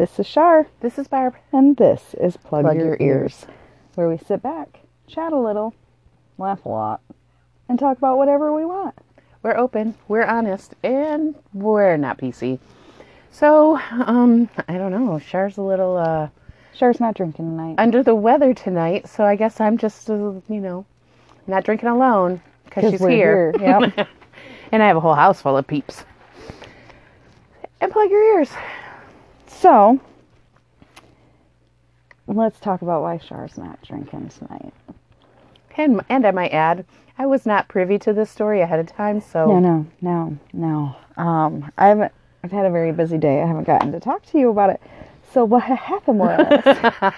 This is Char. This is Barb. And this is Plug Your Ears, where we sit back, chat a little, laugh a lot, and talk about whatever we want. We're open, we're honest, and we're not PC. So, I don't know, Char's a little, Char's not drinking tonight. Under the weather tonight, so I guess I'm just, not drinking alone, because she's here. Yep. And I have a whole house full of peeps. And plug your ears. So, let's talk about why Char's not drinking tonight. And I might add, I was not privy to this story ahead of time, so... No. I've had a very busy day. I haven't gotten to talk to you about it. So what happened was...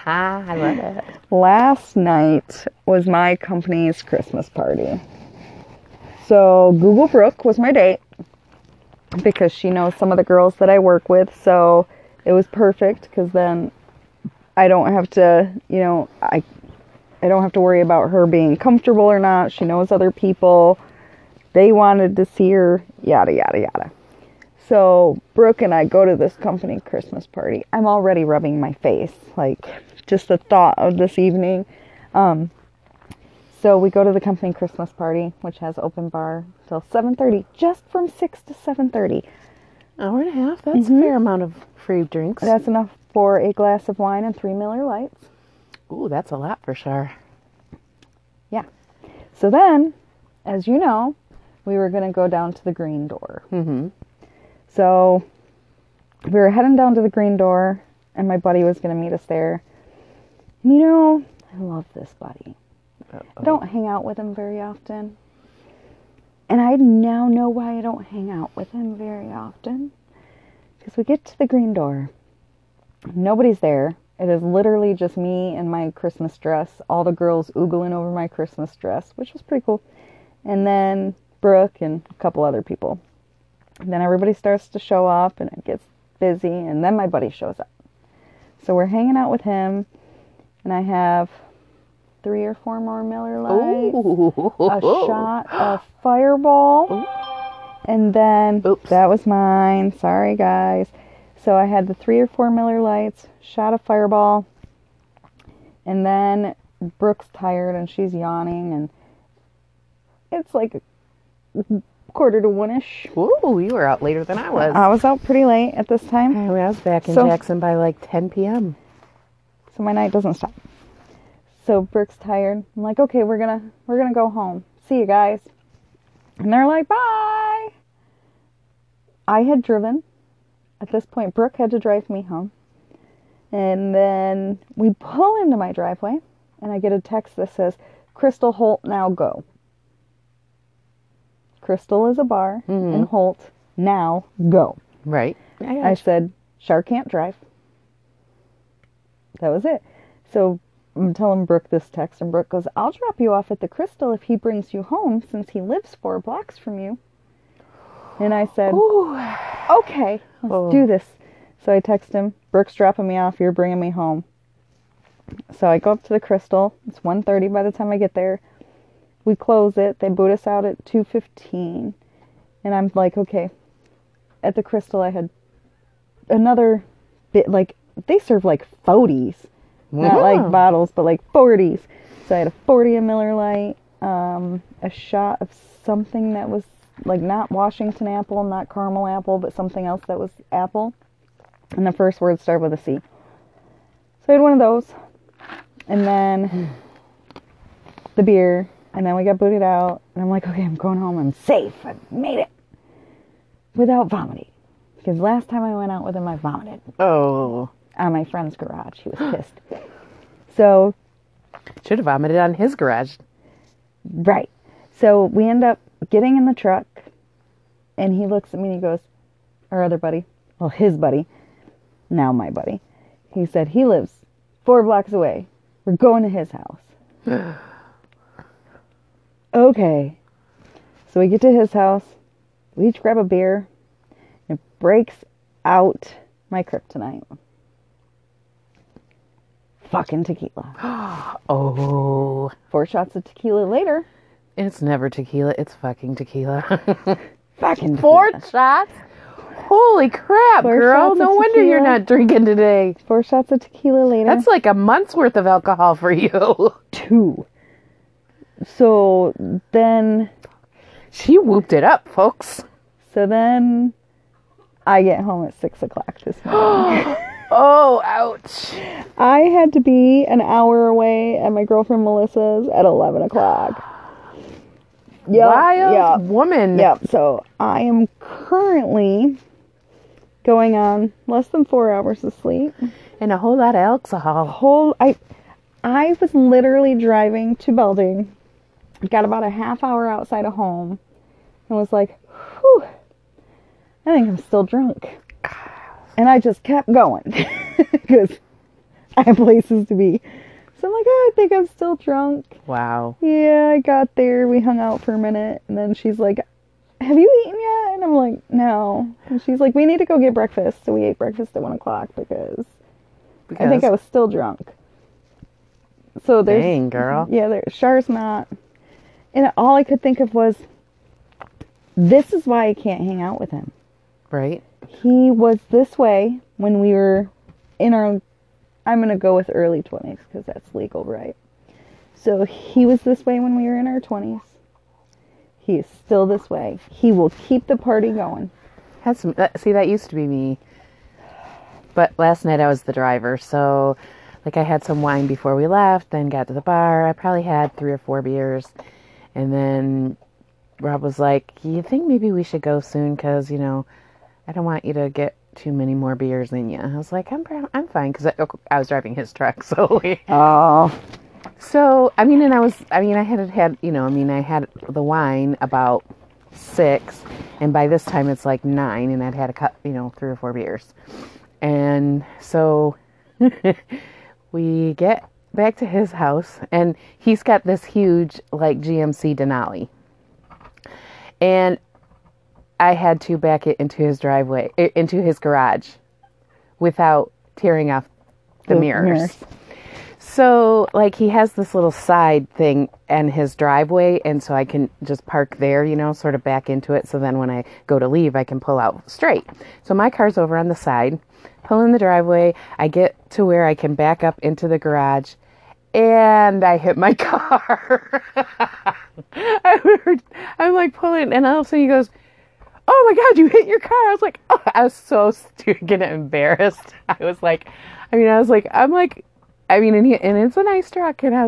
I love it. Last night was my company's Christmas party. So Google Brooke was my date, because she knows some of the girls that I work with, so it was perfect, because then I don't have to, I don't have to worry about her being comfortable or not. She knows other people. They wanted to see her, yada, yada, yada. So Brooke and I go to this company Christmas party. I'm already rubbing my face, like, just the thought of this evening. So we go to the company Christmas party, which has open bar till 7:30, just from 6 to 7:30. Hour and a half, that's a fair amount of free drinks. That's enough for a glass of wine and 3 Miller Lites. Ooh, that's a lot for sure. Yeah. So then, as you know, we were going to go down to the Green Door. Mm-hmm. So we were heading down to the Green Door, and my buddy was going to meet us there. And I love this buddy. I don't hang out with him very often. And I now know why I don't hang out with him very often. Because we get to the Green Door. Nobody's there. It is literally just me and my Christmas dress. All the girls oogling over my Christmas dress, which was pretty cool. And then Brooke and a couple other people. And then everybody starts to show up and it gets busy. And then my buddy shows up. So we're hanging out with him. And I have 3 or 4 more Miller Lights, a shot of Fireball, and then, that was mine, sorry guys. So I had the 3 or 4 Miller Lights, shot of Fireball, and then Brooke's tired and she's yawning, and it's like 1:45. Ooh, you were out later than I was. I was out pretty late at this time. I was back in Jackson by like 10 p.m. So my night doesn't stop. So Brooke's tired. I'm like, okay, we're gonna go home. See you guys. And they're like, bye. I had driven. At this point, Brooke had to drive me home. And then we pull into my driveway, and I get a text that says, Crystal, Holt, now go. Crystal is a bar, and Holt, now go. Right. I said, Char can't drive. That was it. So I'm telling Brooke this text, and Brooke goes, I'll drop you off at the Crystal if he brings you home, since he lives 4 blocks from you. And I said, ooh, okay, let's do this. So I text him, Brooke's dropping me off, you're bringing me home. So I go up to the Crystal. It's 1:30 by the time I get there. We close it. They boot us out at 2:15. And I'm like, okay. At the Crystal, I had another bit, like, they serve, like, 40s. Not like bottles, but like 40s. So I had a 40 of Miller Lite, a shot of something that was like not Washington apple, not caramel apple, but something else that was apple. And the first word started with a C. So I had one of those. And then the beer. And then we got booted out. And I'm like, okay, I'm going home. I'm safe. I've made it. Without vomiting. Because last time I went out with him, I vomited. Oh. On my friend's garage. He was pissed. So. Should have vomited on his garage. Right. So we end up getting in the truck. And he looks at me and he goes, our other buddy. Well, his buddy. Now my buddy. He said, he lives 4 blocks away. We're going to his house. Okay. So we get to his house. We each grab a beer. And it breaks out my kryptonite. Fucking tequila. Oh. 4 shots of tequila later. It's never tequila. It's fucking tequila. Fucking tequila. 4 shots? Holy crap, girl. No wonder you're not drinking today. 4 shots of tequila later. That's like a month's worth of alcohol for you. 2. So then... she whooped it up, folks. So then I get home at 6 o'clock this morning. Oh, ouch. I had to be an hour away at my girlfriend Melissa's at 11 o'clock. Yep, wild woman. Yep. So I am currently going on less than 4 hours of sleep. And a whole lot of alcohol. I was literally driving to Belding. Got about a half hour outside of home. And was like, whew, I think I'm still drunk. And I just kept going. Because I have places to be. So I'm like, oh, I think I'm still drunk. Wow. Yeah, I got there. We hung out for a minute. And then she's like, have you eaten yet? And I'm like, no. And she's like, we need to go get breakfast. So we ate breakfast at 1 o'clock because I think I was still drunk. So there's... dang, girl. Yeah, Char's not. And all I could think of was, this is why I can't hang out with him. Right. He was this way when we were in our, I'm going to go with early 20s because that's legal, right? So he was this way when we were in our 20s. He is still this way. He will keep the party going. That used to be me. But last night I was the driver, so like I had some wine before we left, then got to the bar. I probably had 3 or 4 beers. And then Rob was like, you think maybe we should go soon because, you know, I don't want you to get too many more beers in you. I was like, I'm fine, because I was driving his truck, so. Oh. So, I mean, and I had the wine about 6, and by this time it's like 9, and I'd had a cup, 3 or 4 beers. And so we get back to his house, and he's got this huge, like, GMC Denali. And I had to back it into his driveway, into his garage, without tearing off the mirrors. So, like, he has this little side thing in his driveway, and so I can just park there, sort of back into it, so then when I go to leave, I can pull out straight. So my car's over on the side, pull in the driveway, I get to where I can back up into the garage, and I hit my car. I'm like pulling, and all of a sudden he goes, oh my God, you hit your car. I was like, oh, I was so stinking embarrassed. And it's a nice truck. And I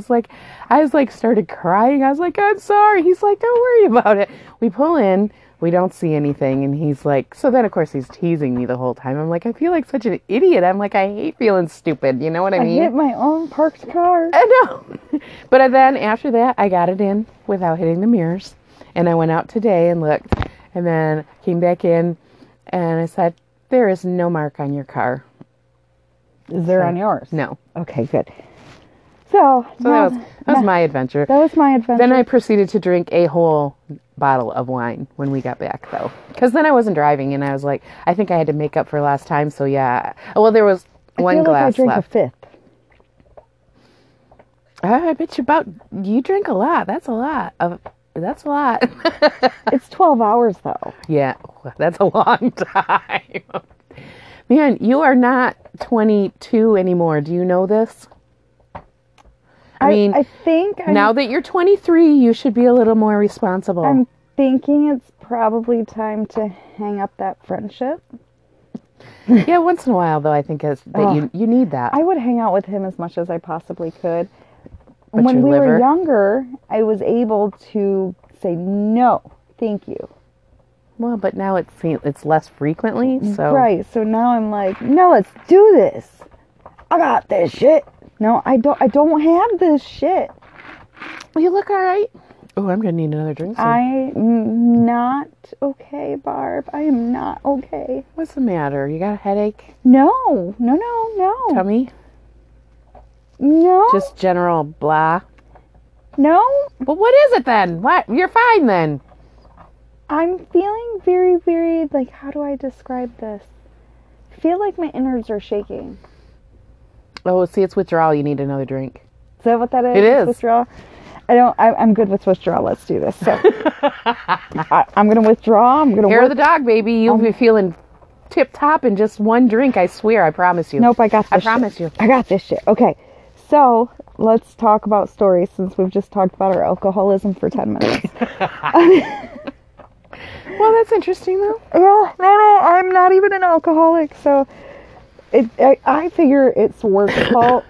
started crying. I was like, I'm sorry. He's like, don't worry about it. We pull in, we don't see anything. And he's like, so then of course he's teasing me the whole time. I'm like, I feel like such an idiot. I'm like, I hate feeling stupid. You know what I mean? I hit my own parked car. I know. But then after that, I got it in without hitting the mirrors. And I went out today and looked. And then came back in, and I said, there is no mark on your car. Is there on yours? No. Okay, good. So that was my adventure. That was my adventure. Then I proceeded to drink a whole bottle of wine when we got back, though. Because then I wasn't driving, and I was like, I think I had to make up for last time, so yeah. Well, there was one glass left. I drank a fifth. I bet you drink a lot. That's a lot. It's 12 hours, though. Yeah, that's a long time. Man, you are not 22 anymore. Do you know this? I mean, I think... now that you're 23, you should be a little more responsible. I'm thinking it's probably time to hang up that friendship. Yeah, once in a while, though, I think you need that. I would hang out with him as much as I possibly could. But when we were younger, I was able to say no, thank you. Well, but now it's less frequently, so right. So now I'm like, no, let's do this. I got this shit. No, I don't have this shit. Well, you look all right. Oh, I'm gonna need another drink soon. I'm not okay, Barb. I am not okay. What's the matter? You got a headache? No. Tummy? No. Just general blah. No. Well, what is it then? What? You're fine then. I'm feeling very, very, like, how do I describe this? I feel like my innards are shaking. Oh, see, it's withdrawal. You need another drink. Is that what that is? It is. Withdrawal? I'm good with withdrawal. Let's do this. So I'm going to withdraw. Hair of the dog, baby. You'll be feeling tip-top in just one drink, I swear. I promise you. Nope, I got this shit. I promise you. I got this shit. Okay, so let's talk about stories since we've just talked about our alcoholism for 10 minutes. Well, that's interesting, though. Yeah, no, I'm not even an alcoholic, so I figure it's work's fault,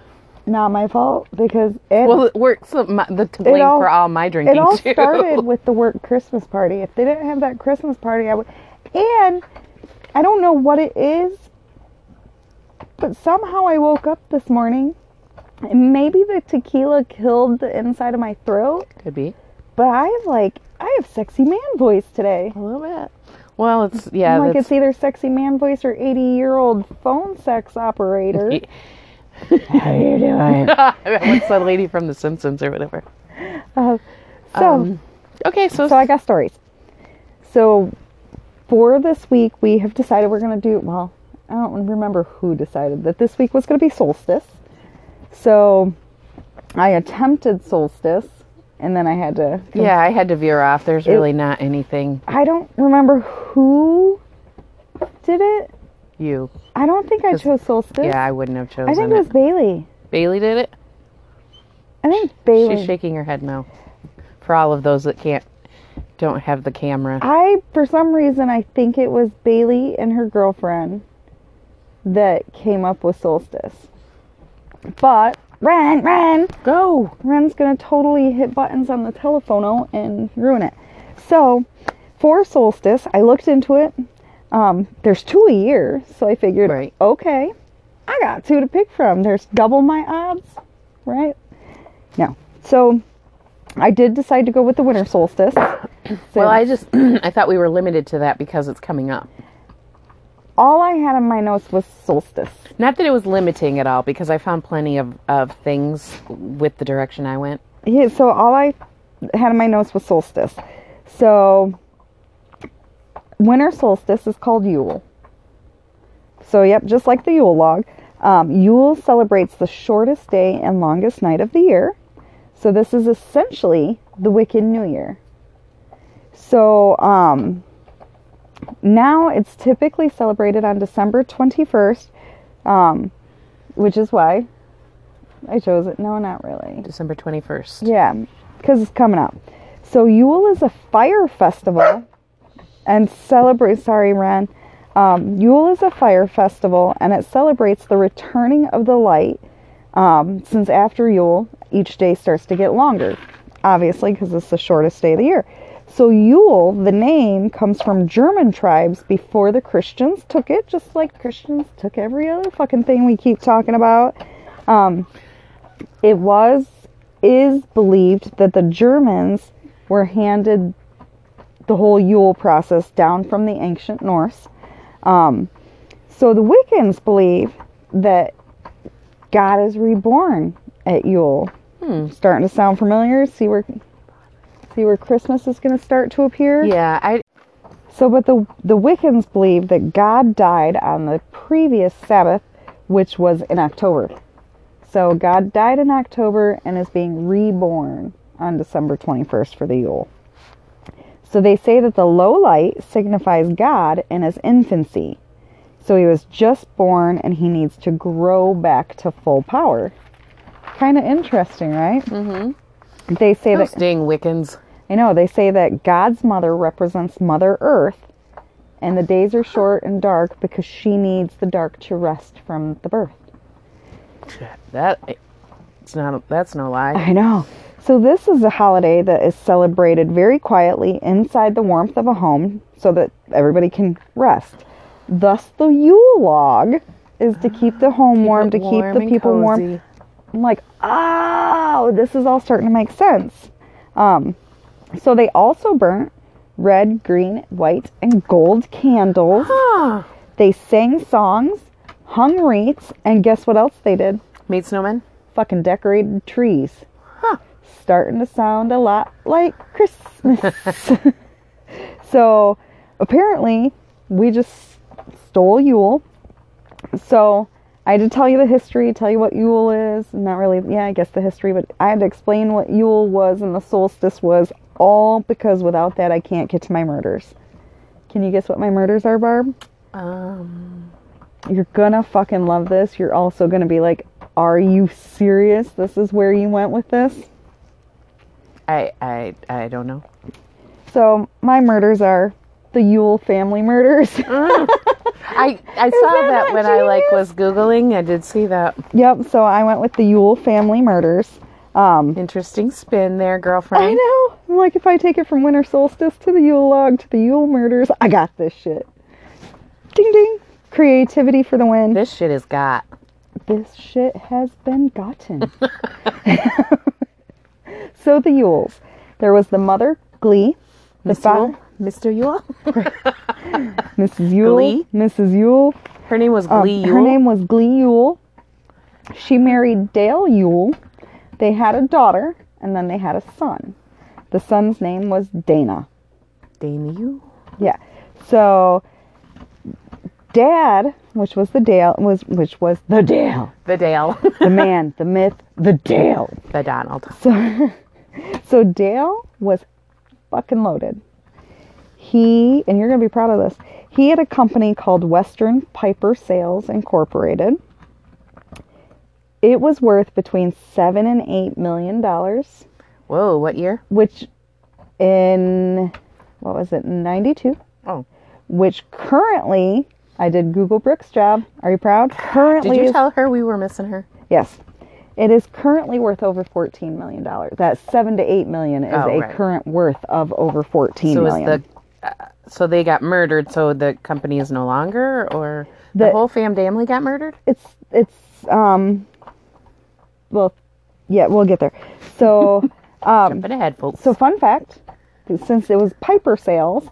not my fault, because it work's the to blame for all my drinking, too. It all started with the work Christmas party. If they didn't have that Christmas party, I would... And I don't know what it is, but somehow I woke up this morning, and maybe the tequila killed the inside of my throat. Could be. But I have sexy man voice today. A little bit. Well, it's, yeah. Like it's either sexy man voice or 80-year-old phone sex operator. How are you doing? What's that lady from The Simpsons or whatever? Okay, so I got stories. So for this week, we have decided we're going to do, well, I don't remember who decided that this week was going to be solstice. So I attempted solstice. And then I had to... Yeah, I had to veer off. There's really not anything. I don't remember who did it. You. I don't think I chose solstice. Yeah, I wouldn't have chosen it. I think it was Bailey. Bailey did it? I think Bailey. She's shaking her head no. For all of those that don't have the camera. For some reason, I think it was Bailey and her girlfriend that came up with solstice. But... Ren! Go! Ren's going to totally hit buttons on the telephono and ruin it. So, for solstice, I looked into it. There's two a year, so I figured, right. Okay, I got two to pick from. There's double my odds, right? No. So, I did decide to go with the winter solstice. So, well, I thought we were limited to that because it's coming up. All I had in my notes was solstice. Not that it was limiting at all, because I found plenty of things with the direction I went. Yeah, so all I had in my notes was solstice. So, winter solstice is called Yule. So, yep, just like the Yule log. Yule celebrates the shortest day and longest night of the year. So, this is essentially the Wiccan New Year. So, now it's typically celebrated on December 21st, which is why I chose it. No, not really. December 21st. Yeah, because it's coming up. So Yule is a fire festival and celebrates... Sorry, Ren. Yule is a fire festival and it celebrates the returning of the light, since after Yule, each day starts to get longer, obviously, because it's the shortest day of the year. So Yule, the name, comes from German tribes before the Christians took it, just like Christians took every other fucking thing we keep talking about. It is believed that the Germans were handed the whole Yule process down from the ancient Norse. So the Wiccans believe that God is reborn at Yule. Starting to sound familiar? See where Christmas is going to start to appear? Yeah. But the Wiccans believe that God died on the previous Sabbath, which was in October. So God died in October and is being reborn on December 21st for the Yule. So they say that the low light signifies God in his infancy. So he was just born and he needs to grow back to full power. Kind of interesting, right? Mm-hmm. They say that... Those dang Wiccans. I know, they say that God's mother represents Mother Earth, and the days are short and dark because she needs the dark to rest from the birth. That's no lie. I know. So this is a holiday that is celebrated very quietly inside the warmth of a home so that everybody can rest. Thus, the Yule log is to keep the home warm, to keep the people warm. I'm like, oh, this is all starting to make sense. So they also burnt red, green, white, and gold candles. Huh. They sang songs, hung wreaths, and guess what else they did? Made snowmen? Fucking decorated trees. Huh. Starting to sound a lot like Christmas. So, apparently, we just stole Yule. So, I had to tell you the history, tell you what Yule is. Not really, yeah, I guess the history, but I had to explain what Yule was and the solstice was. All because without that, I can't get to my murders. Can you guess what my murders are, Barb? You're gonna fucking love this. You're also gonna be like, are you serious? This is where you went with this? I don't know. So my murders are the Yule family murders. I saw that when genius? I like was Googling. I did see that. Yep. So I went with the Yule family murders. Interesting spin there, girlfriend. I know. I'm like, if I take it from winter solstice to the Yule log to the Yule murders, I got this shit. Ding ding. Creativity for the win. This shit is got. This shit has been gotten. So the Yules. There was the mother, Glee. The father, Mr. Yule. Mrs. Yule. Glee. Mrs. Yule. Her name was Glee Yule. Her name was Glee Yule. She married Dale Yule. They had a daughter, and then they had a son. The son's name was Dana. Dana Yule? Yeah. So Dad, which was the Dale. The man, the myth, the Dale. The Donald. So Dale was fucking loaded. He, and you're going to be proud of this, he had a company called Western Piper Sales Incorporated. It was worth between $7 and $8 million. Whoa, what year? Which in, what was it, 92? Oh. Which currently, I did Google Brooke's job. Are you proud? Currently. Did you tell her we were missing her? Yes. It is currently worth over $14 million. That $7 to $8 million is current worth of over $14 million. So they got murdered, so the company is no longer? Or the whole family got murdered? It's well, yeah, we'll get there. So, jumping ahead, folks. So fun fact, since it was Piper sales,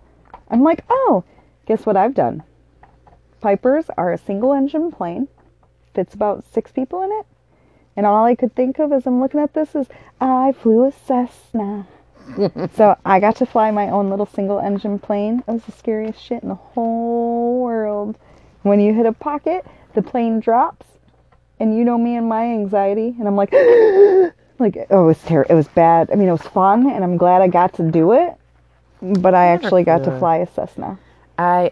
I'm like, oh, guess what I've done? Pipers are a single engine plane, fits about 6 people in it. And all I could think of as I'm looking at this is, I flew a Cessna. So I got to fly my own little single engine plane. It was the scariest shit in the whole world. When you hit a pocket, the plane drops. And you know me and my anxiety. And I'm like, it was terrible. It was bad. I mean, it was fun. And I'm glad I got to do it. But I actually got to fly a Cessna. When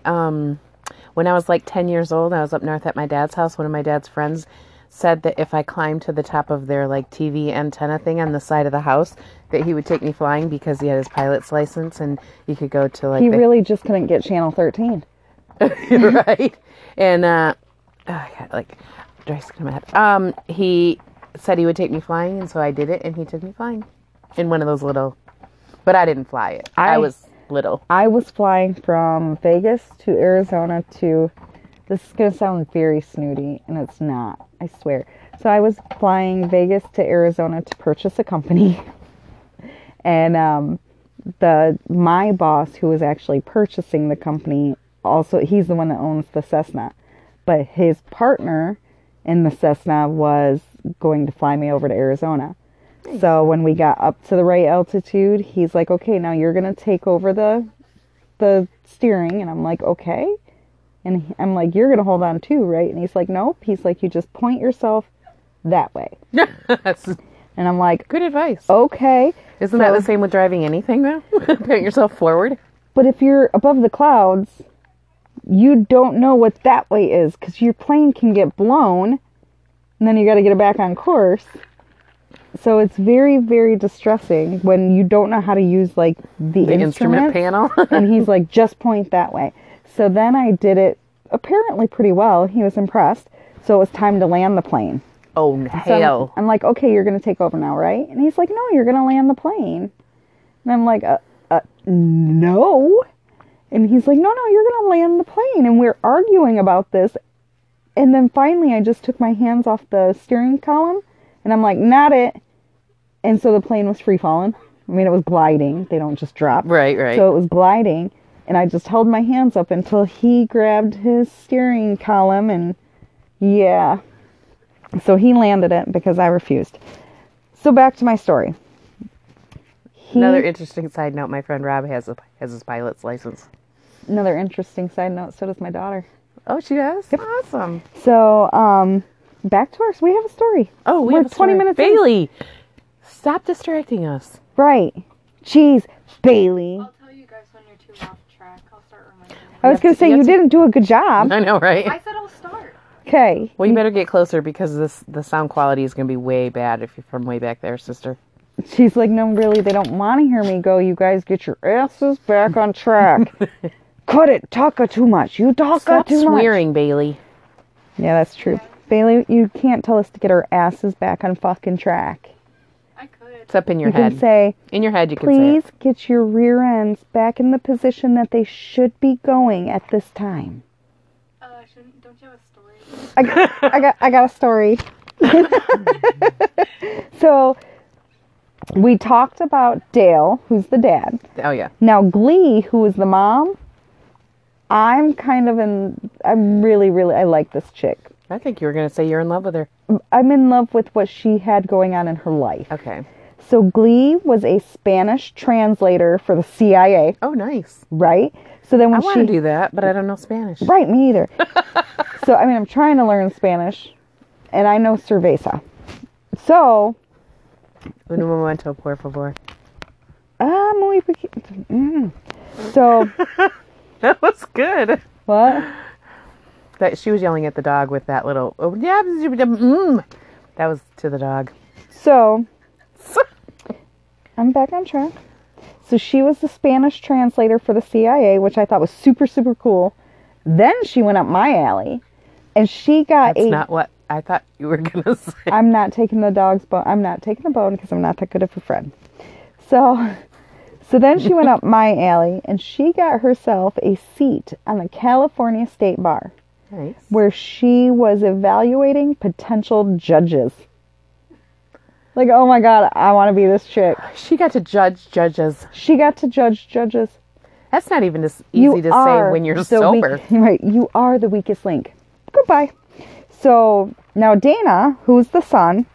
I was like 10 years old, I was up north at my dad's house. One of my dad's friends said that if I climbed to the top of their like TV antenna thing on the side of the house, that he would take me flying because he had his pilot's license and you could go to like. He really just couldn't get Channel 13, right? And he said he would take me flying, and so I did it, and he took me flying in one of those little. But I didn't fly it. I was little. I was flying from Vegas to Arizona to. This is going to sound very snooty, and it's not, I swear. So I was flying Vegas to Arizona to purchase a company. And my boss, who was actually purchasing the company, also, he's the one that owns the Cessna. But his partner in the Cessna was going to fly me over to Arizona. Nice. So when we got up to the right altitude, he's like, okay, now you're going to take over the steering. And I'm like, okay. And I'm like, you're going to hold on too, right? And he's like, nope. He's like, you just point yourself that way. And I'm like, good advice. Okay. Isn't that the same with driving anything, though? Point yourself forward. But if you're above the clouds, you don't know what that way is because your plane can get blown and then you got to get it back on course. So it's very, very distressing when you don't know how to use like the instrument panel. And he's like, just point that way. So then I did it apparently pretty well. He was impressed. So it was time to land the plane. Oh, hell. So I'm like, okay, you're going to take over now, right? And he's like, no, you're going to land the plane. And I'm like, no. And he's like, no, you're going to land the plane. And we're arguing about this. And then finally, I just took my hands off the steering column. And I'm like, not it. And so the plane was free falling. I mean, it was gliding. They don't just drop. Right. So it was gliding. And I just held my hands up until he grabbed his steering column and, yeah. So he landed it because I refused. So back to my story. Another interesting side note, my friend Rob has his pilot's license. Another interesting side note, so does my daughter. Oh, she does? Yep. Awesome. So back to ours. We have a story. Oh, we have a story. 20 minutes Bailey, in. Stop distracting us. Right. Jeez, Bailey. I'll tell you guys when you're too off. I'll start reminding you. I was going to say, you didn't do a good job. I know, right? I said I'll start. Okay. Well, you better get closer because the sound quality is going to be way bad if you're from way back there, sister. She's like, no, really, they don't want to hear me go. You guys get your asses back on track. Cut it. Talka too much. You talka Stop too much. Stop swearing, Bailey. Yeah, that's true. Okay. Bailey, you can't tell us to get our asses back on fucking track. I could. It's up in your head. You can say, in your head, you can say, please get your rear ends back in the position that they should be going at this time. Don't you have a story? I got a story. So... we talked about Dale, who's the dad. Oh, yeah. Now, Glee, who is the mom, I'm really, really... I like this chick. I think you were going to say you're in love with her. I'm in love with what she had going on in her life. Okay. So, Glee was a Spanish translator for the CIA. Oh, nice. Right? So then when I want to do that, but I don't know Spanish. Right, me either. So, I'm trying to learn Spanish, and I know cerveza. So... un momento, por favor. Ah, muy pequeño. So. That was good. What? That she was yelling at the dog with that little. Oh, yeah. That was to the dog. So. I'm back on track. So she was the Spanish translator for the CIA, which I thought was super, super cool. Then she went up my alley, and she got That's not what. I thought you were going to say. I'm not taking the dog's bone. I'm not taking the bone because I'm not that good of a friend. So then she went up my alley and she got herself a seat on the California State Bar. Nice. Where she was evaluating potential judges. Like, oh my God, I want to be this chick. She got to judge judges. That's not even as easy to say when you're sober. Right. You are the weakest link. Goodbye. So now Dana, who's the son,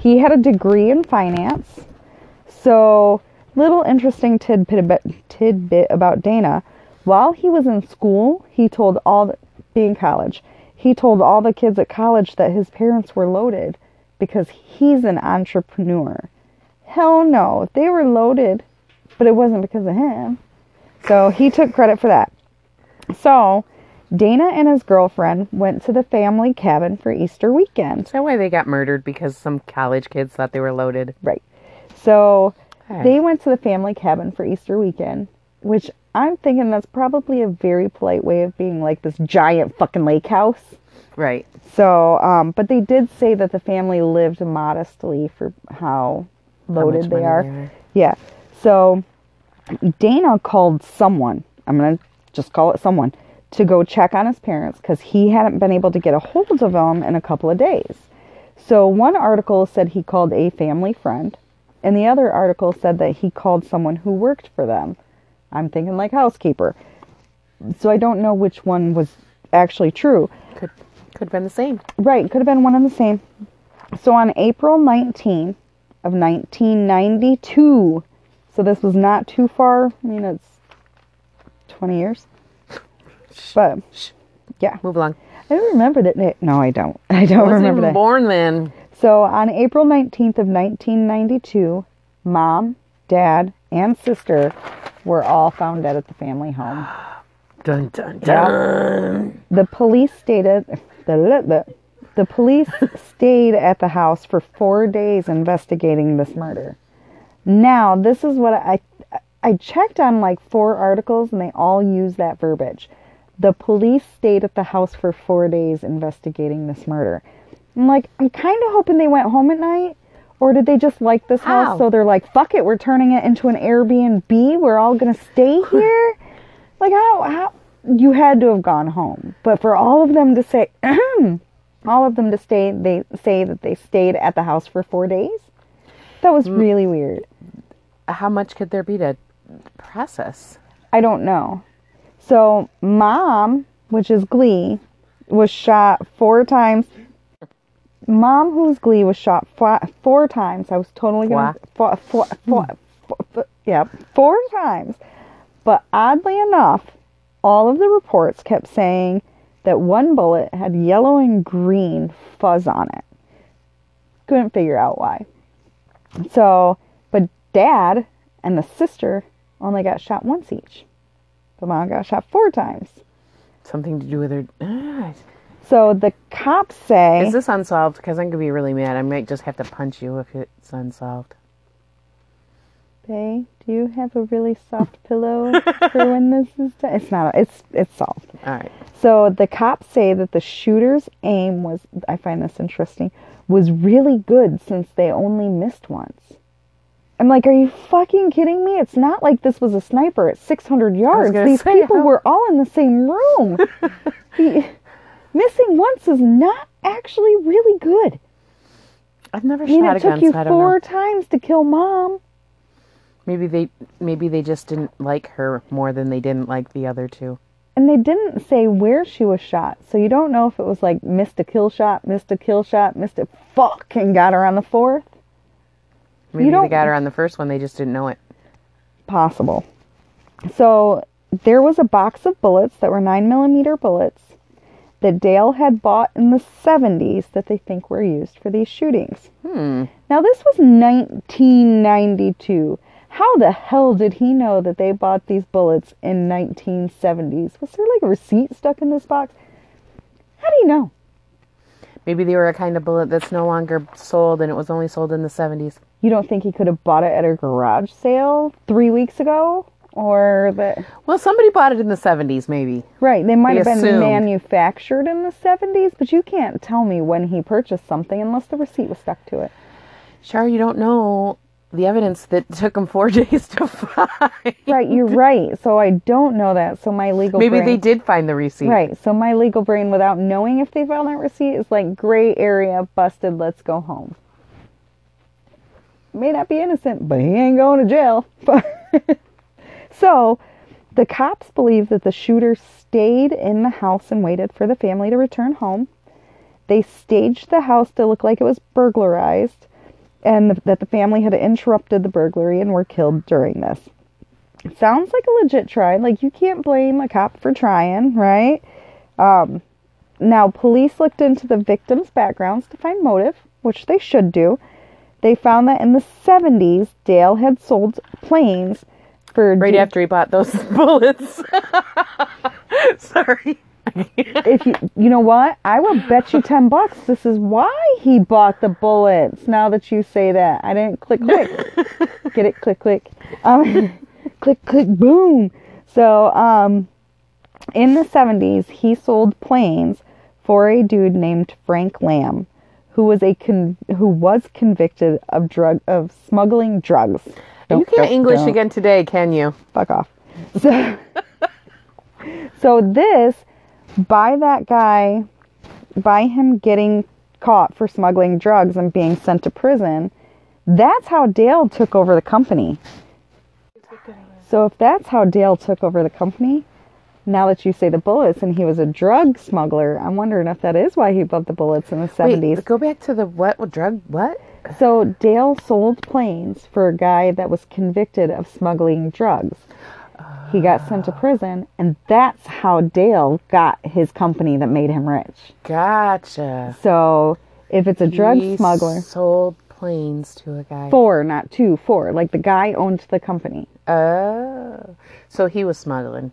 he had a degree in finance. So little interesting tidbit about Dana. While he was in school, he told all the kids at college that his parents were loaded because he's an entrepreneur. Hell no, they were loaded, but it wasn't because of him. So he took credit for that. So... Dana and his girlfriend went to the family cabin for Easter weekend. That's why they got murdered, because some college kids thought they were loaded. Right. So they went to the family cabin for Easter weekend, which I'm thinking that's probably a very polite way of being like this giant fucking lake house. Right. So, but they did say that the family lived modestly for how loaded they are. Yeah. So Dana called someone. I'm going to just call it someone. To go check on his parents because he hadn't been able to get a hold of them in a couple of days. So one article said he called a family friend, and the other article said that he called someone who worked for them. I'm thinking like housekeeper. So I don't know which one was actually true. Could have been the same. Right, could have been one and the same. So on April 19th of 1992, so this was not too far. It's 20 years. But, yeah. Move along. I don't remember that. No, I don't. I wasn't even born then. So, on April 19th of 1992, Mom, Dad, and sister were all found dead at the family home. Dun, dun, dun. Yeah. The police stayed at the house for 4 days investigating this murder. Now, this is what I checked on like 4 articles, and they all use that verbiage. The police stayed at the house for 4 days investigating this murder. I'm like, I'm kind of hoping they went home at night. Or did they just like this house? So they're like, fuck it, we're turning it into an Airbnb. We're all going to stay here. Like, how? You had to have gone home. But for they say that they stayed at the house for 4 days. That was really weird. How much could there be to process? I don't know. So, Mom, which is Glee, was shot 4 times. Mom, who's Glee, was shot 4 times. I was totally going to... Yeah, 4 times. But oddly enough, all of the reports kept saying that one bullet had yellow and green fuzz on it. Couldn't figure out why. So, but Dad and the sister only got shot once each. The mom got shot 4 times. Something to do with her... So the cops say... Is this unsolved? Because I'm going to be really mad. I might just have to punch you if it's unsolved. Bae, do you have a really soft pillow for when this is done? It's not. It's solved. All right. So the cops say that the shooter's aim was... I find this interesting. Was really good since they only missed once. I'm like, are you fucking kidding me? It's not like this was a sniper at 600 yards. These people were all in the same room. Missing once is not actually really good. I've never shot a gun, so I don't know. It took you 4 times to kill mom. Maybe they just didn't like her more than they didn't like the other two. And they didn't say where she was shot, so you don't know if it was like missed a kill shot, fucking got her on the 4th. Maybe they got her on the 1st one, they just didn't know it. Possible. So there was a box of bullets that were 9mm bullets that Dale had bought in the 70s that they think were used for these shootings. Now this was 1992. How the hell did he know that they bought these bullets in 1970s? Was there like a receipt stuck in this box? How do you know? Maybe they were a kind of bullet that's no longer sold and it was only sold in the 70s. You don't think he could have bought it at a garage sale 3 weeks ago? Or that... Well, somebody bought it in the 70s, maybe. Right, they might have been manufactured in the 70s, but you can't tell me when he purchased something unless the receipt was stuck to it. Char, you don't know... the evidence that took them 4 days to find. Right, you're right. So I don't know that. So my legal brain... Maybe they did find the receipt. Right, so my legal brain, without knowing if they found that receipt, is like, gray area, busted, let's go home. May not be innocent, but he ain't going to jail. So the cops believe that the shooter stayed in the house and waited for the family to return home. They staged the house to look like it was burglarized, and that the family had interrupted the burglary and were killed during this. It sounds like a legit try. Like, you can't blame a cop for trying, right? Now, police looked into the victims' backgrounds to find motive, which they should do. They found that in the 70s, Dale had sold planes for... Right after he bought those bullets. Sorry. If you know what? I will bet you $10 this is why he bought the bullets. Now that you say that, I didn't click. Get it? Click. Click, boom. So, in the 70s, he sold planes for a dude named Frank Lamb, who was convicted of smuggling drugs. You can't English again today, can you? Fuck off. So this. By him getting caught for smuggling drugs and being sent to prison, that's how Dale took over the company. So if that's how Dale took over the company, now that you say the bullets and he was a drug smuggler, I'm wondering if that is why he bought the bullets in the 70s. Wait, go back to the what? So Dale sold planes for a guy that was convicted of smuggling drugs. He got sent to prison, and that's how Dale got his company that made him rich. Gotcha. So, if it's a drug smuggler... He sold planes to a guy. 4, not 2, 4. Like, the guy owned the company. Oh. So, he was smuggling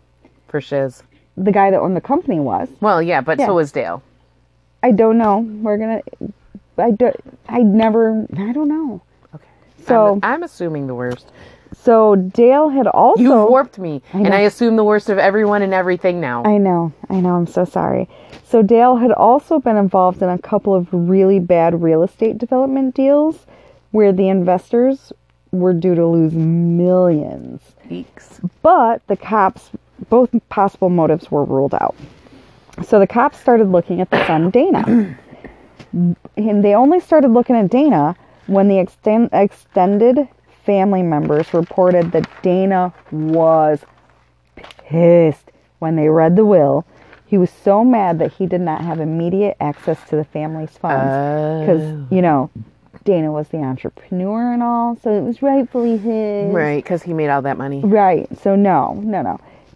for shiz. The guy that owned the company was. Well, yeah, but so was Dale. I don't know. We're going to... I don't know. Okay. So... I'm assuming the worst... So Dale had also... You warped me, and I assume the worst of everyone and everything now. I know, I'm so sorry. So Dale had also been involved in a couple of really bad real estate development deals where the investors were due to lose millions. Eeks. But the cops, both possible motives were ruled out. So the cops started looking at the son, Dana. And they only started looking at Dana when the extended... family members reported that Dana was pissed when they read the will. He was so mad that he did not have immediate access to the family's funds. Because, Dana was the entrepreneur and all, so it was rightfully his. Right, because he made all that money. Right, so no.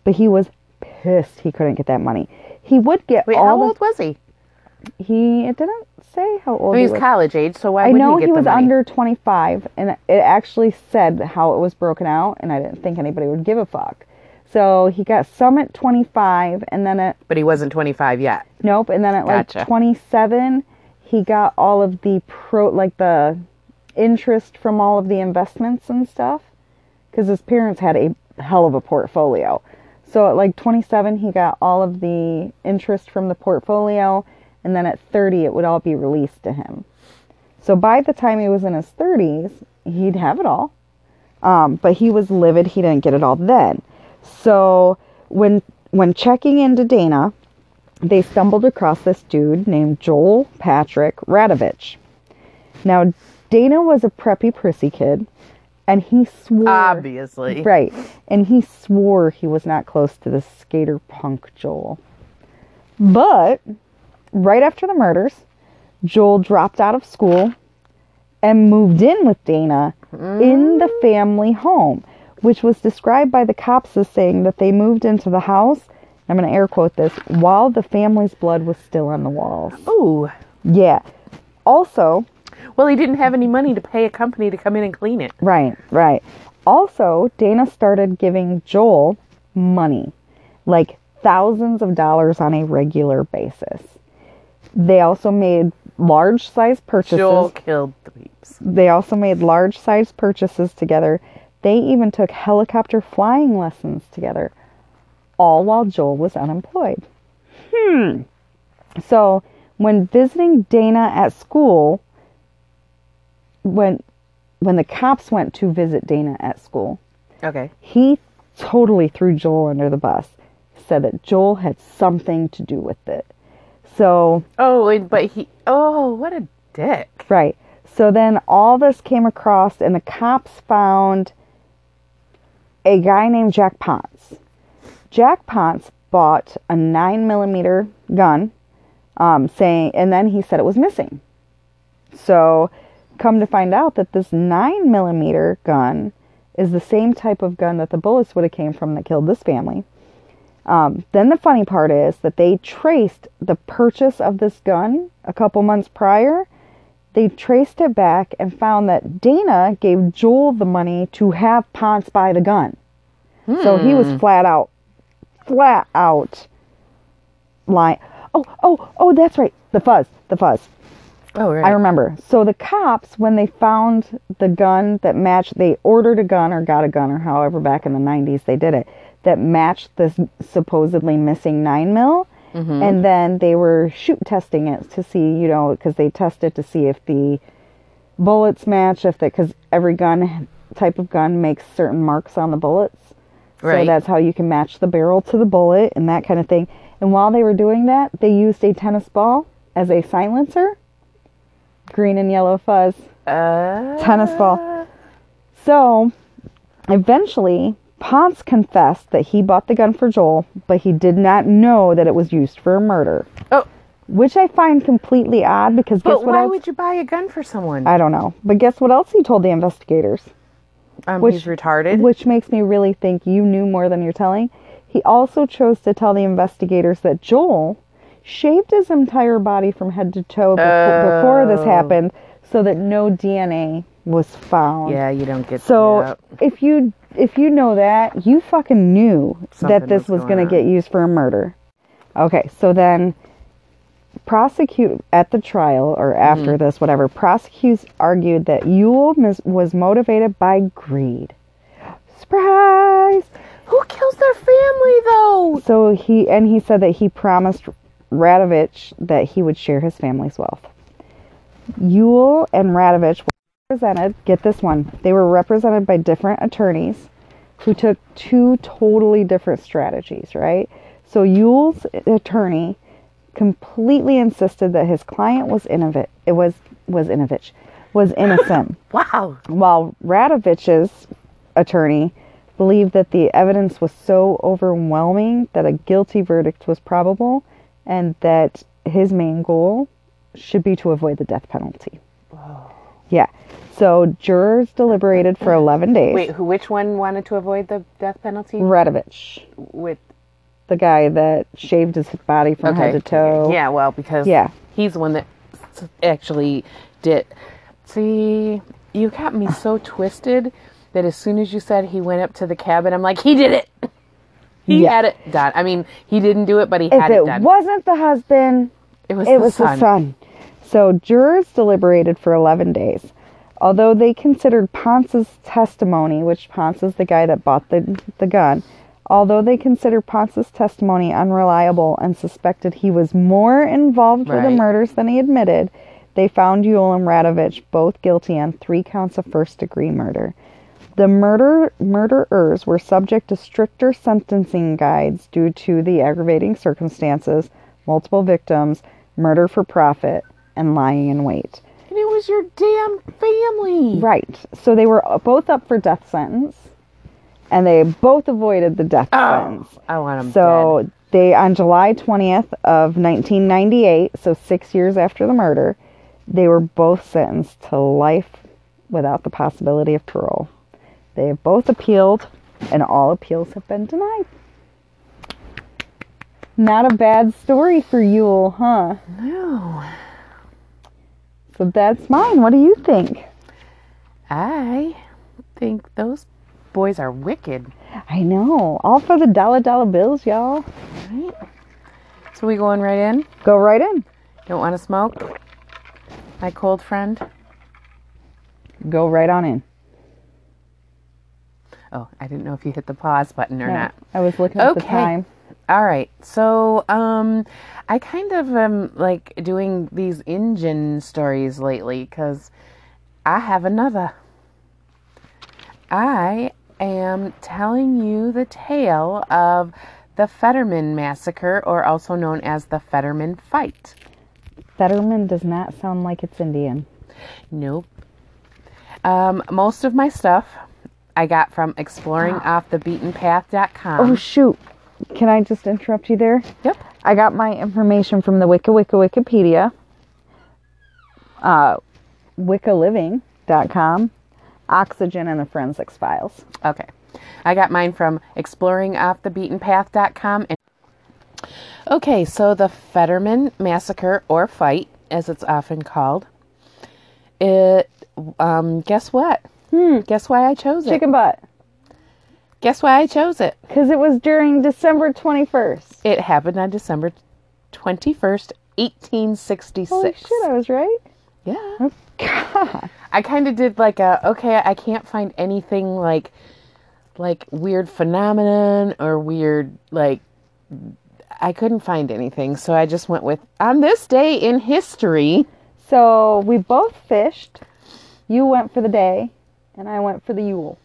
But he was pissed he couldn't get that money. He would get how old was he? It didn't say how old he was. He was college age, so why wouldn't he get the money? I know he was under 25, and it actually said how it was broken out, and I didn't think anybody would give a fuck. So he got some at 25, and then at... But he wasn't 25 yet. Nope, and then at like 27, he got all of the the interest from all of the investments and stuff, because his parents had a hell of a portfolio. So at like 27, he got all of the interest from the portfolio, and then at 30, it would all be released to him. So by the time he was in his 30s, he'd have it all. But he was livid he didn't get it all then. So when checking into Dana, they stumbled across this dude named Joel Patrick Radovich. Now, Dana was a preppy prissy kid, and he swore... Obviously. Right. And he swore he was not close to this skater punk Joel. But right after the murders, Joel dropped out of school and moved in with Dana in the family home, which was described by the cops as saying that they moved into the house, I'm going to air quote this, while the family's blood was still on the walls. Oh. Yeah. Also... Well, he didn't have any money to pay a company to come in and clean it. Right, right. Also, Dana started giving Joel money, like thousands of dollars on a regular basis. They also made large-sized purchases. Joel killed the peeps. They also made large-sized purchases together. They even took helicopter flying lessons together, all while Joel was unemployed. So, when visiting Dana at school, when the cops went to visit Dana at school, okay, he totally threw Joel under the bus, said that Joel had something to do with it. So... Oh, but he... Oh, what a dick. Right. So then all this came across, and the cops found a guy named Jack Ponce. Jack Ponce bought a 9mm gun, and then he said it was missing. So, come to find out that this 9mm gun is the same type of gun that the bullets would have came from that killed this family. Then the funny part is that they traced the purchase of this gun a couple months prior. They traced it back and found that Dana gave Joel the money to have Ponce buy the gun. So he was flat out lying. Oh, that's right. The fuzz. Oh, right. I remember. So the cops, when they found the gun that matched, they ordered a gun or got a gun or however back in the 90s they did it, that matched this supposedly missing 9mm. Mm-hmm. And then they were shoot testing it to see, because they tested to see if the bullets match, because every gun type of gun makes certain marks on the bullets. Right. So that's how you can match the barrel to the bullet and that kind of thing. And while they were doing that, they used a tennis ball as a silencer. Green and yellow fuzz. Tennis ball. So eventually... Ponce confessed that he bought the gun for Joel, but he did not know that it was used for a murder. Oh. Which I find completely odd, because guess what else? But why would you buy a gun for someone? I don't know. But guess what else he told the investigators? He's retarded. Which makes me really think you knew more than you're telling. He also chose to tell the investigators that Joel shaved his entire body from head to toe before this happened, so that no DNA was found. Yeah, you don't get... So if you know that, you fucking knew something that this was going to get used for a murder. Okay, so then prosecutors argued that Yule was motivated by greed. Surprise! Who kills their family, though? So he said that he promised Radovich that he would share his family's wealth. Yule and Radovich were represented, get this one, they were represented by different attorneys who took two totally different strategies, right? So Yule's attorney completely insisted that his client was innocent. Wow. While Radovich's attorney believed that the evidence was so overwhelming that a guilty verdict was probable, and that his main goal should be to avoid the death penalty. Whoa. Yeah. So jurors deliberated for 11 days. Wait, which one wanted to avoid the death penalty? Radovich. With the guy that shaved his body from head to toe. Yeah, well, because he's the one that actually did. See, you got me so twisted that as soon as you said he went up to the cabin, I'm like, he did it. He had it done. I mean, he didn't do it, but he had it done. If it wasn't the husband, it was the son. So jurors deliberated for 11 days. Although they considered Ponce's testimony, which Ponce is the guy that bought the gun, although they considered Ponce's testimony unreliable and suspected he was more involved with the murders than he admitted, they found Yule and Radovich both guilty on 3 counts of first-degree murder. The murderers were subject to stricter sentencing guides due to the aggravating circumstances, multiple victims, murder for profit, and lying in wait. And it was your damn family. Right. So they were both up for death sentence, and they both avoided the death sentence. I want them dead. They, on July 20th of 1998, so 6 years after the murder, they were both sentenced to life without the possibility of parole. They have both appealed, and all appeals have been denied. Not a bad story for Yule, huh? No. So that's mine. What do you think? I think those boys are wicked. I know. All for the dollar bills, y'all. Right. So we going right in? Go right in. Don't want to smoke? My cold friend? Go right on in. Oh, I didn't know if you hit the pause button or not. I was looking at the time. All right. So I kind of am like doing these engine stories lately because I have another. I am telling you the tale of the Fetterman Massacre, or also known as the Fetterman Fight. Fetterman does not sound like it's Indian. Nope. Most of my stuff I got from exploringoffthebeatenpath.com. Oh, shoot. Can I just interrupt you there? Yep. I got my information from the Wikipedia, WiccaLiving.com, Oxygen, and the Forensics Files. Okay. I got mine from exploringoffthebeatenpath.com. Okay, so the Fetterman Massacre, or Fight, as it's often called, it, guess what? Guess why I chose it? Chicken butt. Guess why I chose it? Because it was during December 21st. It happened on December 21st, 1866. Holy shit, I was right. Yeah. Oh, God. I kind of did like a, okay, I can't find anything like weird phenomenon or weird, like, I couldn't find anything. So I just went with, on this day in history. So we both fished. You went for the day. And I went for the Yule.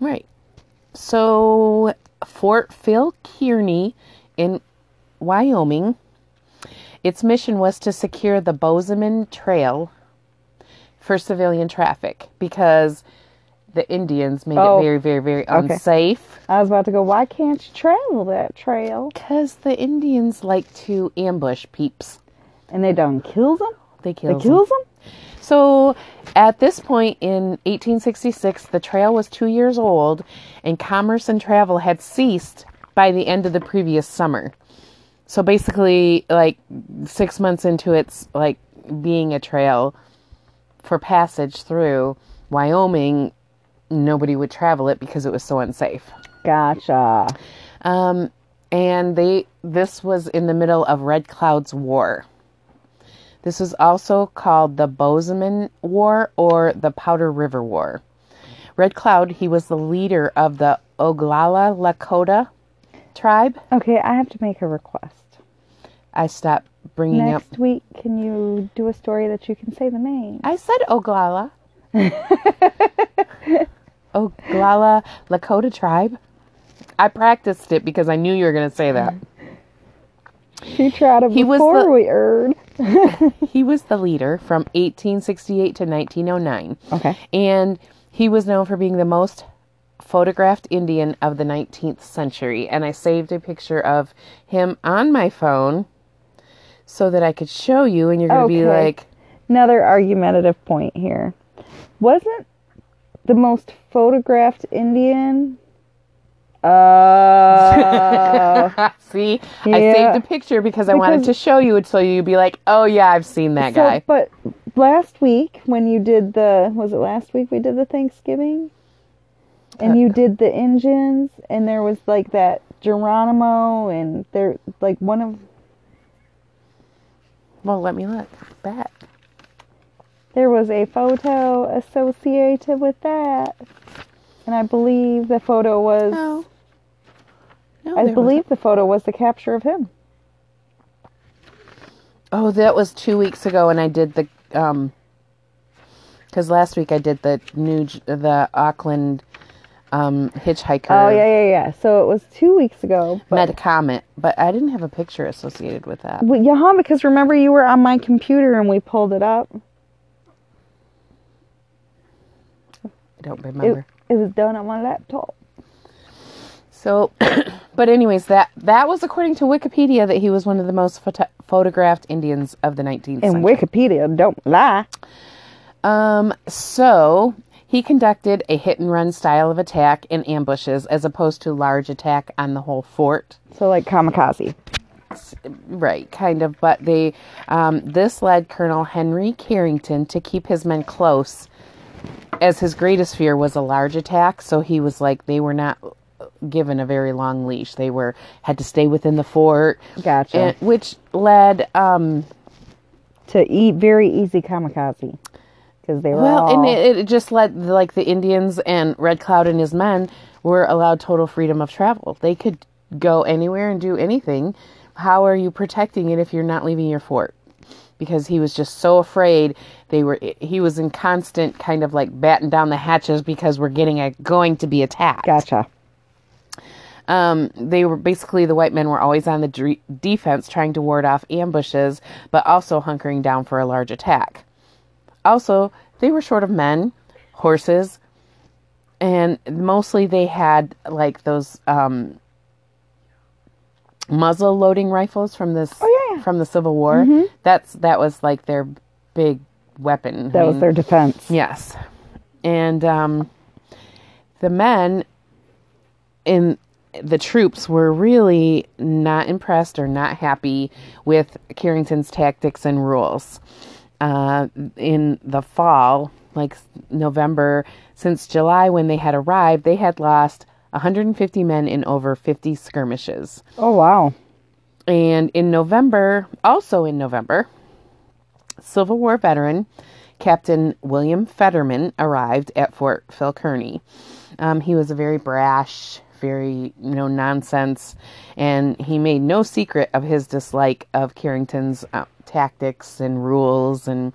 Right. So, Fort Phil Kearney in Wyoming, its mission was to secure the Bozeman Trail for civilian traffic because the Indians made it very, very, very unsafe. I was about to go, why can't you travel that trail? Because the Indians like to ambush peeps. And they don't kill them? They kill them. So, at this point in 1866, the trail was 2 years old, and commerce and travel had ceased by the end of the previous summer. So, basically, like, 6 months into its, like, being a trail for passage through Wyoming, nobody would travel it because it was so unsafe. Gotcha. And this was in the middle of Red Cloud's War. This is also called the Bozeman War or the Powder River War. Red Cloud, he was the leader of the Oglala Lakota tribe. Okay, I have to make a request. I stopped bringing up... Next week, can you do a story that you can say the name? I said Oglala. Oglala Lakota tribe. I practiced it because I knew you were going to say that. She tried it before we heard. He was the leader from 1868 to 1909. Okay. And he was known for being the most photographed Indian of the 19th century. And I saved a picture of him on my phone so that I could show you. And you're going to be like... Another argumentative point here. Wasn't the most photographed Indian... See, yeah. I saved a picture because I wanted to show you it so you'd be like, oh yeah, I've seen that guy. But last week when you did the, was it last week we did the Thanksgiving? And you did the engines and there was like that Geronimo, and they're like one of... Well, let me look back. There was a photo associated with that. And I believe the photo was... No. No, I believe the photo was the capture of him. Oh, that was 2 weeks ago, and I did the... Because last week I did the Auckland hitchhiker. Oh, yeah. So it was 2 weeks ago. But met a comet, but I didn't have a picture associated with that. Well, yeah, because remember you were on my computer and we pulled it up. I don't remember. It was done on my laptop. So, but anyways, that was according to Wikipedia that he was one of the most photographed Indians of the 19th century. And Wikipedia don't lie. So he conducted a hit and run style of attack in ambushes as opposed to large attack on the whole fort. So like kamikaze. Right, kind of. But this led Colonel Henry Carrington to keep his men close, as his greatest fear was a large attack. So he was like, they were not given a very long leash. They had to stay within the fort. Gotcha. Which led, to very easy kamikaze. They were it just led, like, the Indians and Red Cloud and his men were allowed total freedom of travel. They could go anywhere and do anything. How are you protecting it if you're not leaving your fort? Because he was just so afraid. He was in constant kind of like batting down the hatches because we're going to be attacked. Gotcha. They were basically, the white men were always on the defense, trying to ward off ambushes, but also hunkering down for a large attack. Also, they were short of men, horses, and mostly they had, like, those muzzle-loading rifles from this from the Civil War. Mm-hmm. That was, like, their big weapon. That was their defense. Yes. And the men in the troops were really not impressed or not happy with Carrington's tactics and rules. In the fall, like November, since July when they had arrived, they had lost 150 men in over 50 skirmishes. Oh, wow. And in November, Civil War veteran Captain William Fetterman arrived at Fort Phil Kearney. He was a very brash, very nonsense, and he made no secret of his dislike of Carrington's tactics and rules, and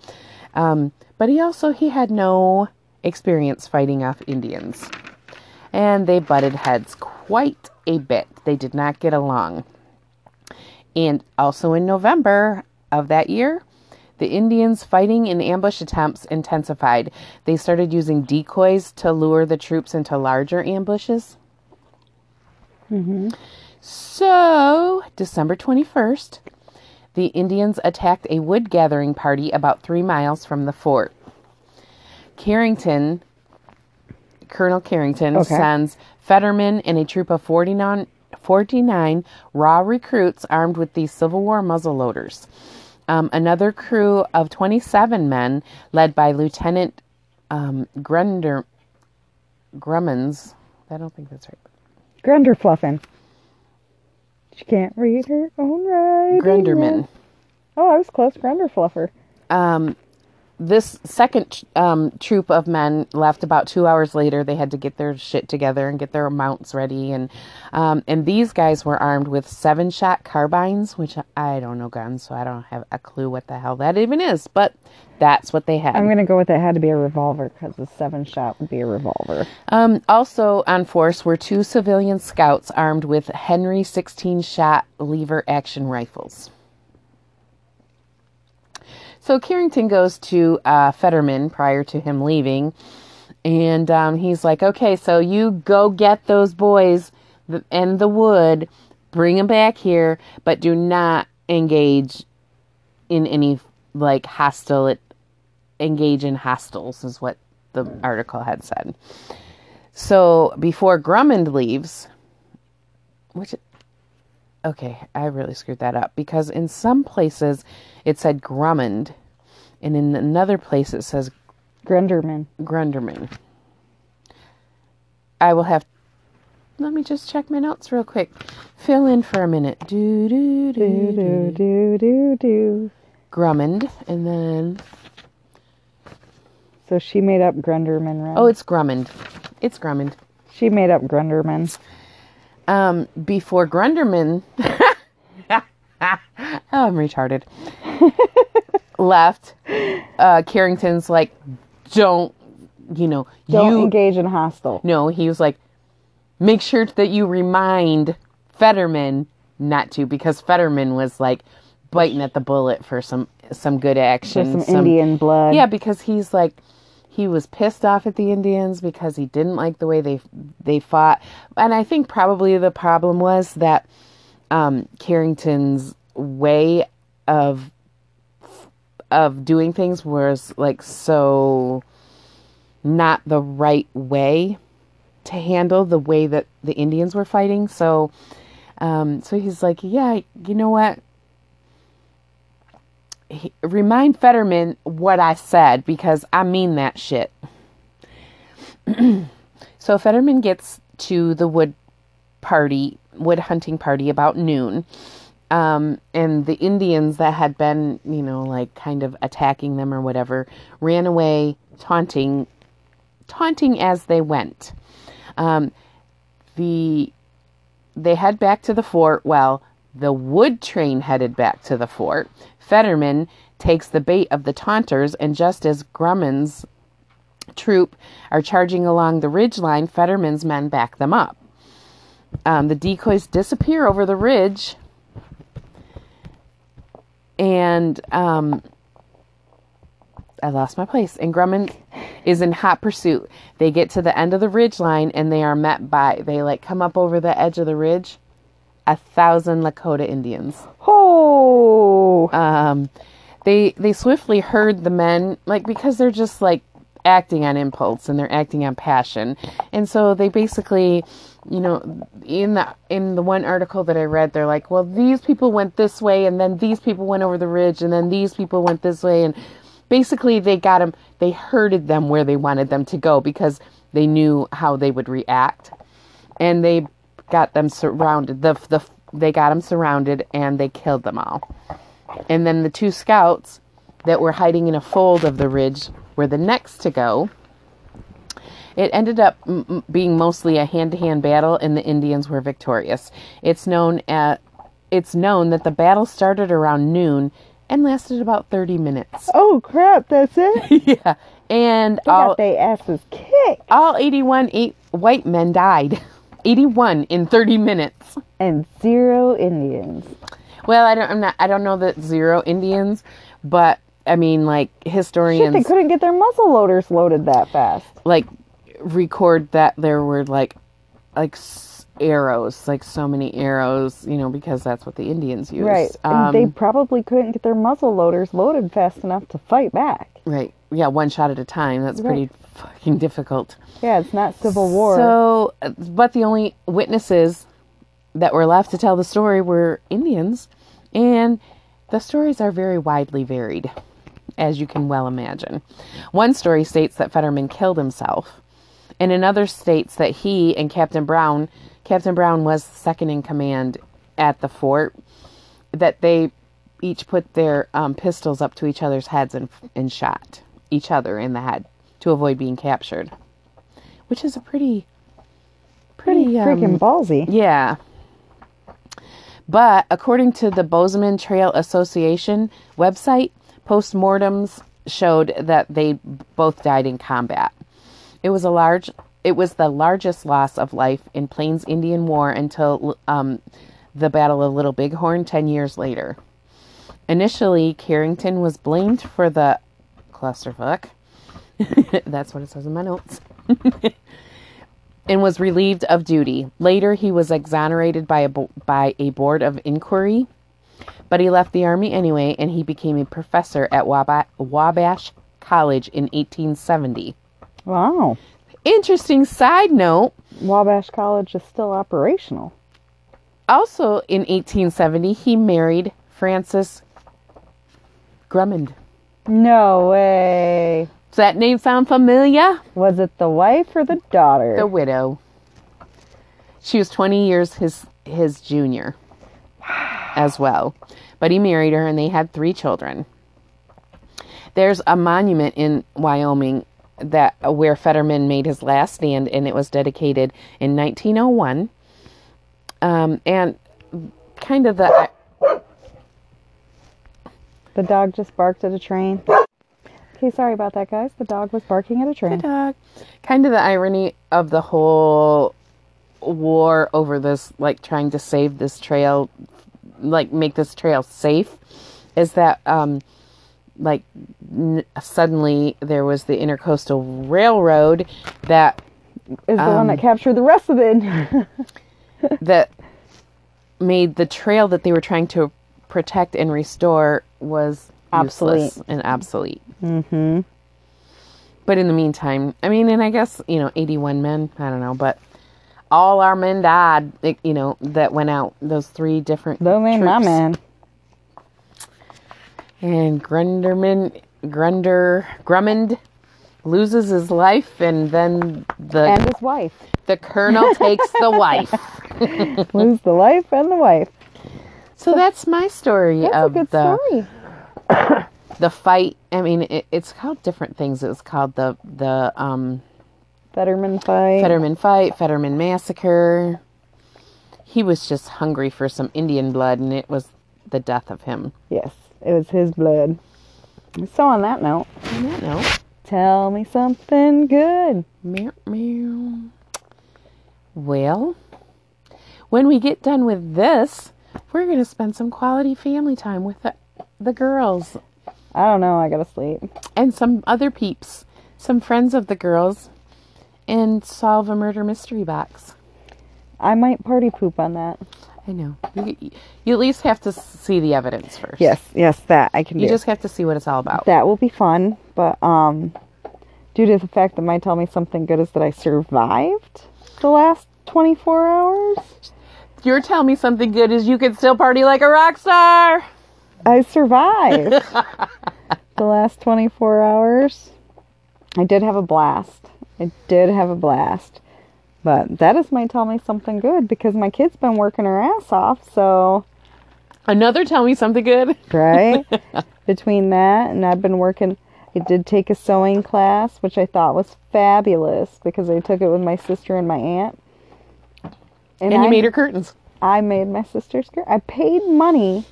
but he had no experience fighting off Indians, and they butted heads quite a bit. They did not get along. And also in November of that year, the Indians fighting in ambush attempts intensified. They started using decoys to lure the troops into larger ambushes. Mm-hmm. So, December 21st, the Indians attacked a wood-gathering party about 3 miles from the fort. Colonel Carrington sends Fetterman and a troop of 49 raw recruits armed with these Civil War muzzleloaders. Another crew of 27 men, led by Lieutenant Grummond's, I don't think that's right. Grunderfluffin. She can't read her own writing. Grunderman. Oh, I was close. Grunderfluffer. This second troop of men left about 2 hours later. They had to get their shit together and get their mounts ready. And these guys were armed with 7-shot carbines, which I don't know guns, so I don't have a clue what the hell that even is. But that's what they had. I'm going to go with it had to be a revolver, because the 7-shot would be a revolver. Also on force were 2 civilian scouts armed with Henry 16-shot lever action rifles. So Carrington goes to Fetterman prior to him leaving, and he's like, okay, so you go get those boys and the wood, bring them back here, but do not engage in hostiles, is what the article had said. So before Grummond leaves, I really screwed that up, because in some places it said Grummond, and in another place it says Grunderman. I will have Let me just check my notes real quick. Fill in for a minute. Do, do, do, do, do, do, do. Grummond, and then... So she made up Grunderman, right? Oh, it's Grummond. It's Grummond. She made up Grunderman. Before Grunderman... Oh, I'm retarded. Left. Carrington's like, don't engage in hostile. No, he was like, make sure that you remind Fetterman not to, because Fetterman was like biting at the bullet for some good action. For some Indian blood. Yeah, because he's like, he was pissed off at the Indians because he didn't like the way they fought. And I think probably the problem was that Carrington's way of doing things was like so not the right way to handle the way that the Indians were fighting. So he's like, yeah, you know what? Remind Fetterman what I said, because I mean that shit. So Fetterman gets to the wood hunting party about noon. And the Indians that had been, kind of attacking them or whatever, ran away taunting as they went. They head back to the fort. Well, the wood train headed back to the fort. Fetterman takes the bait of the taunters, and just as Grummond's troop are charging along the ridgeline, Fetterman's men back them up. The decoys disappear over the ridge, and I lost my place. And Grummond is in hot pursuit. They get to the end of the ridge line, and they are met by, come up over the edge of the ridge, 1,000 Lakota Indians. Oh! They swiftly herd the men, because they're just, acting on impulse, and they're acting on passion. And so they basically, in the one article that I read, they're like, well, these people went this way, and then these people went over the ridge, and then these people went this way, and basically they got them, they herded them where they wanted them to go, because they knew how they would react. And they got them surrounded, they got them surrounded, and they killed them all. And then the two scouts that were hiding in a fold of the ridge were the next to go. It ended up being mostly a hand-to-hand battle, and the Indians were victorious. It's known that the battle started around noon and lasted about 30 minutes. Oh, crap, that's it? Yeah. And they got their asses kicked. All 81 white men died. 81 in 30 minutes. And 0 Indians. Well, I don't know that 0 Indians, but historians... Shit, they couldn't get their muzzle loaders loaded that fast. Record that there were, arrows. So many arrows, because that's what the Indians used. Right. And they probably couldn't get their muzzle loaders loaded fast enough to fight back. Right. Yeah, one shot at a time. That's pretty fucking difficult. Yeah, it's not Civil War. So, but the only witnesses that were left to tell the story were Indians. And the stories are very widely varied, as you can well imagine. One story states that Fetterman killed himself, and another states that he and Captain Brown was second in command at the fort, that they each put their pistols up to each other's heads and shot each other in the head to avoid being captured, which is a pretty freaking ballsy. Yeah. But according to the Bozeman Trail Association website, postmortems showed that they both died in combat. It was the largest loss of life in Plains Indian War until the Battle of Little Bighorn 10 years later. Initially, Carrington was blamed for the clusterfuck. That's what it says in my notes. And was relieved of duty. Later, he was exonerated by a board of inquiry, but he left the army anyway, and he became a professor at Wabash College in 1870. Wow. Interesting side note. Wabash College is still operational. Also in 1870, he married Frances Grummond. No way. Does that name sound familiar? Was it the wife or the daughter? The widow. She was 20 years his junior as well. But he married her, and they had 3 children. There's a monument in Wyoming where Fetterman made his last stand, and it was dedicated in 1901. And kind of the dog just barked at a train. Okay, sorry about that, guys. The dog was barking at a train. The dog. Kind of the irony of the whole war over this, like trying to save this trail, like make this trail safe, is that suddenly there was the Intercoastal Railroad that is the one that captured the rest of it. That made the trail that they were trying to protect and restore was useless and obsolete. Mm-hmm. But in the meantime, I mean, and I guess, 81 men, I don't know, but all our men died, that went out, those 3 different troops. My man. And Grummond loses his life, and then and his wife. The colonel takes the wife. Lose the life and the wife. So that's my story. That's a good story. The fight. I mean, it's called different things. It was called the Fetterman fight, Fetterman Massacre. He was just hungry for some Indian blood, and it was the death of him. Yes, it was his blood. So on that note. Tell me something good. Meow, meow. Well, when we get done with this, we're going to spend some quality family time with the girls. I don't know. I got to sleep. And some other peeps, some friends of the girls, and solve a murder mystery box. I might party poop on that. I know. You at least have to see the evidence first. Yes, that I can do. You just have to see what it's all about. That will be fun, but due to the fact that might tell me something good is that I survived the last 24 hours. Your tell me something good is you can still party like a rock star. I survived the last 24 hours. I did have a blast. But that is my tell me something good, because my kid's been working her ass off, so... Another tell me something good. Right? Between that and I've been working... I did take a sewing class, which I thought was fabulous, because I took it with my sister and my aunt. And you made her curtains. I made my sister's curtains. I paid money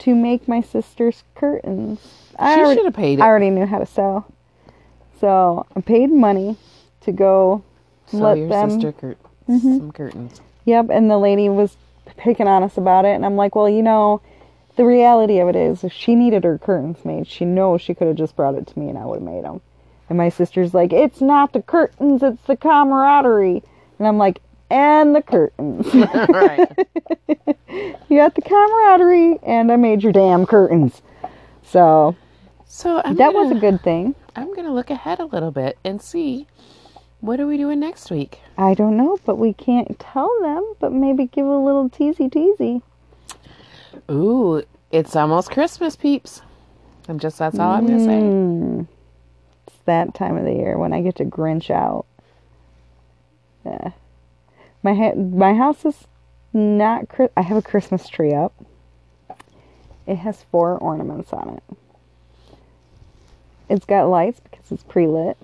to make my sister's curtains. She should have paid it. I already knew how to sew. So I paid money to go... Sew your sister some curtains. Yep, and the lady was picking on us about it, and I'm like, well, the reality of it is, if she needed her curtains made, she knows she could have just brought it to me, and I would have made them. And my sister's like, it's not the curtains, it's the camaraderie. And I'm like, and the curtains. Right. You got the camaraderie, and I made your damn curtains. So that was a good thing. I'm going to look ahead a little bit and see... What are we doing next week? I don't know, but we can't tell them, but maybe give a little teasy. Ooh, it's almost Christmas, peeps. That's all I'm going to say. It's that time of the year when I get to Grinch out. Yeah. My house is not... I have a Christmas tree up. It has 4 ornaments on it. It's got lights because it's pre-lit.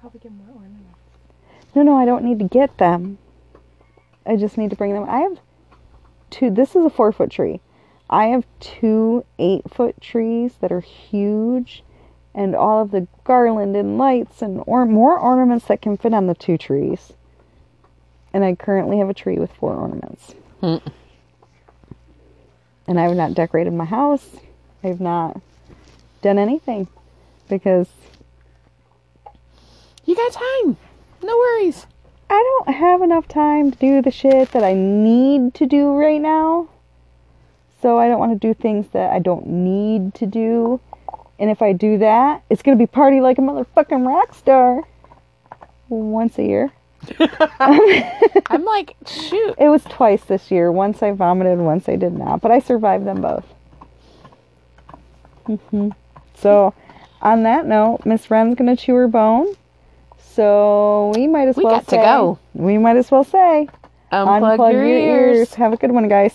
Probably get more ornaments. No, I don't need to get them. I just need to bring them. I have 2. This is a 4-foot tree. I have 2 8-foot trees that are huge, and all of the garland and lights and more ornaments that can fit on the 2 trees. And I currently have a tree with 4 ornaments. And I have not decorated my house. I have not done anything because... You got time. No worries. I don't have enough time to do the shit that I need to do right now. So I don't want to do things that I don't need to do. And if I do that, it's going to be party like a motherfucking rock star. Once a year. I'm like, shoot. It was twice this year. Once I vomited, once I did not. But I survived them both. So on that note, Miss Ren's going to chew her bone. So we might as well say. We got to go. We might as well say. Unplug your ears. Have a good one, guys.